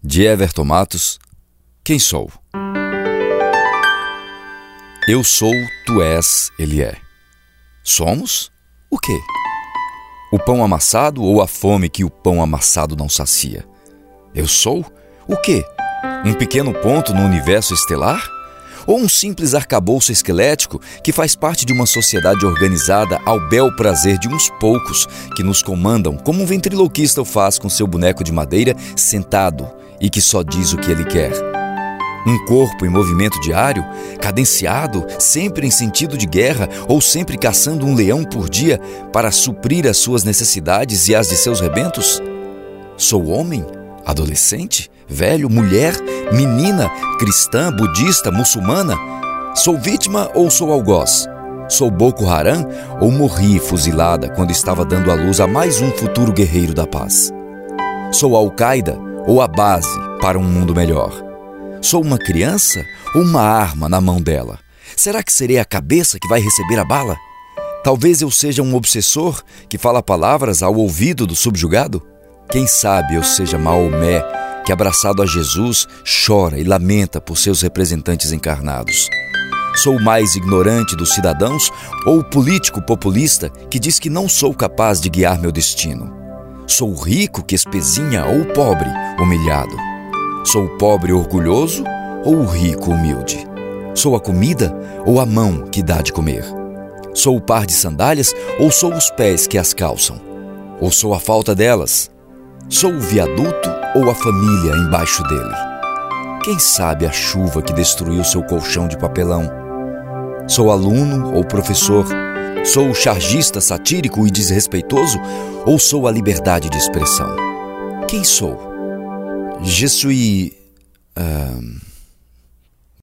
De Ewerton Matos, quem sou? Eu sou, tu és, ele é. Somos? O quê? O pão amassado ou a fome que o pão amassado não sacia? Eu sou? O quê? Um pequeno ponto no universo estelar? Ou um simples arcabouço esquelético que faz parte de uma sociedade organizada ao bel prazer de uns poucos que nos comandam como um ventriloquista o faz com seu boneco de madeira sentado e que só diz o que ele quer? Um corpo em movimento diário, cadenciado, sempre em sentido de guerra ou sempre caçando um leão por dia para suprir as suas necessidades e as de seus rebentos? Sou homem? Adolescente? Velho? Mulher? Menina? Cristã? Budista? Muçulmana? Sou vítima ou sou algoz? Sou Boko Haram ou morri fuzilada quando estava dando à luz a mais um futuro guerreiro da paz? Sou Al-Qaeda ou a base para um mundo melhor? Sou uma criança ou uma arma na mão dela? Será que serei a cabeça que vai receber a bala? Talvez eu seja um obsessor que fala palavras ao ouvido do subjugado? Quem sabe eu seja Maomé, que abraçado a Jesus chora e lamenta por seus representantes encarnados. Sou o mais ignorante dos cidadãos ou o político populista que diz que não sou capaz de guiar meu destino? Sou o rico que espezinha ou o pobre humilhado? Sou o pobre orgulhoso ou o rico humilde? Sou a comida ou a mão que dá de comer? Sou o par de sandálias ou sou os pés que as calçam? Ou sou a falta delas? Sou o viaduto ou a família embaixo dele? Quem sabe a chuva que destruiu seu colchão de papelão? Sou aluno ou professor? Sou o chargista satírico e desrespeitoso? Ou sou a liberdade de expressão? Quem sou? Je suis...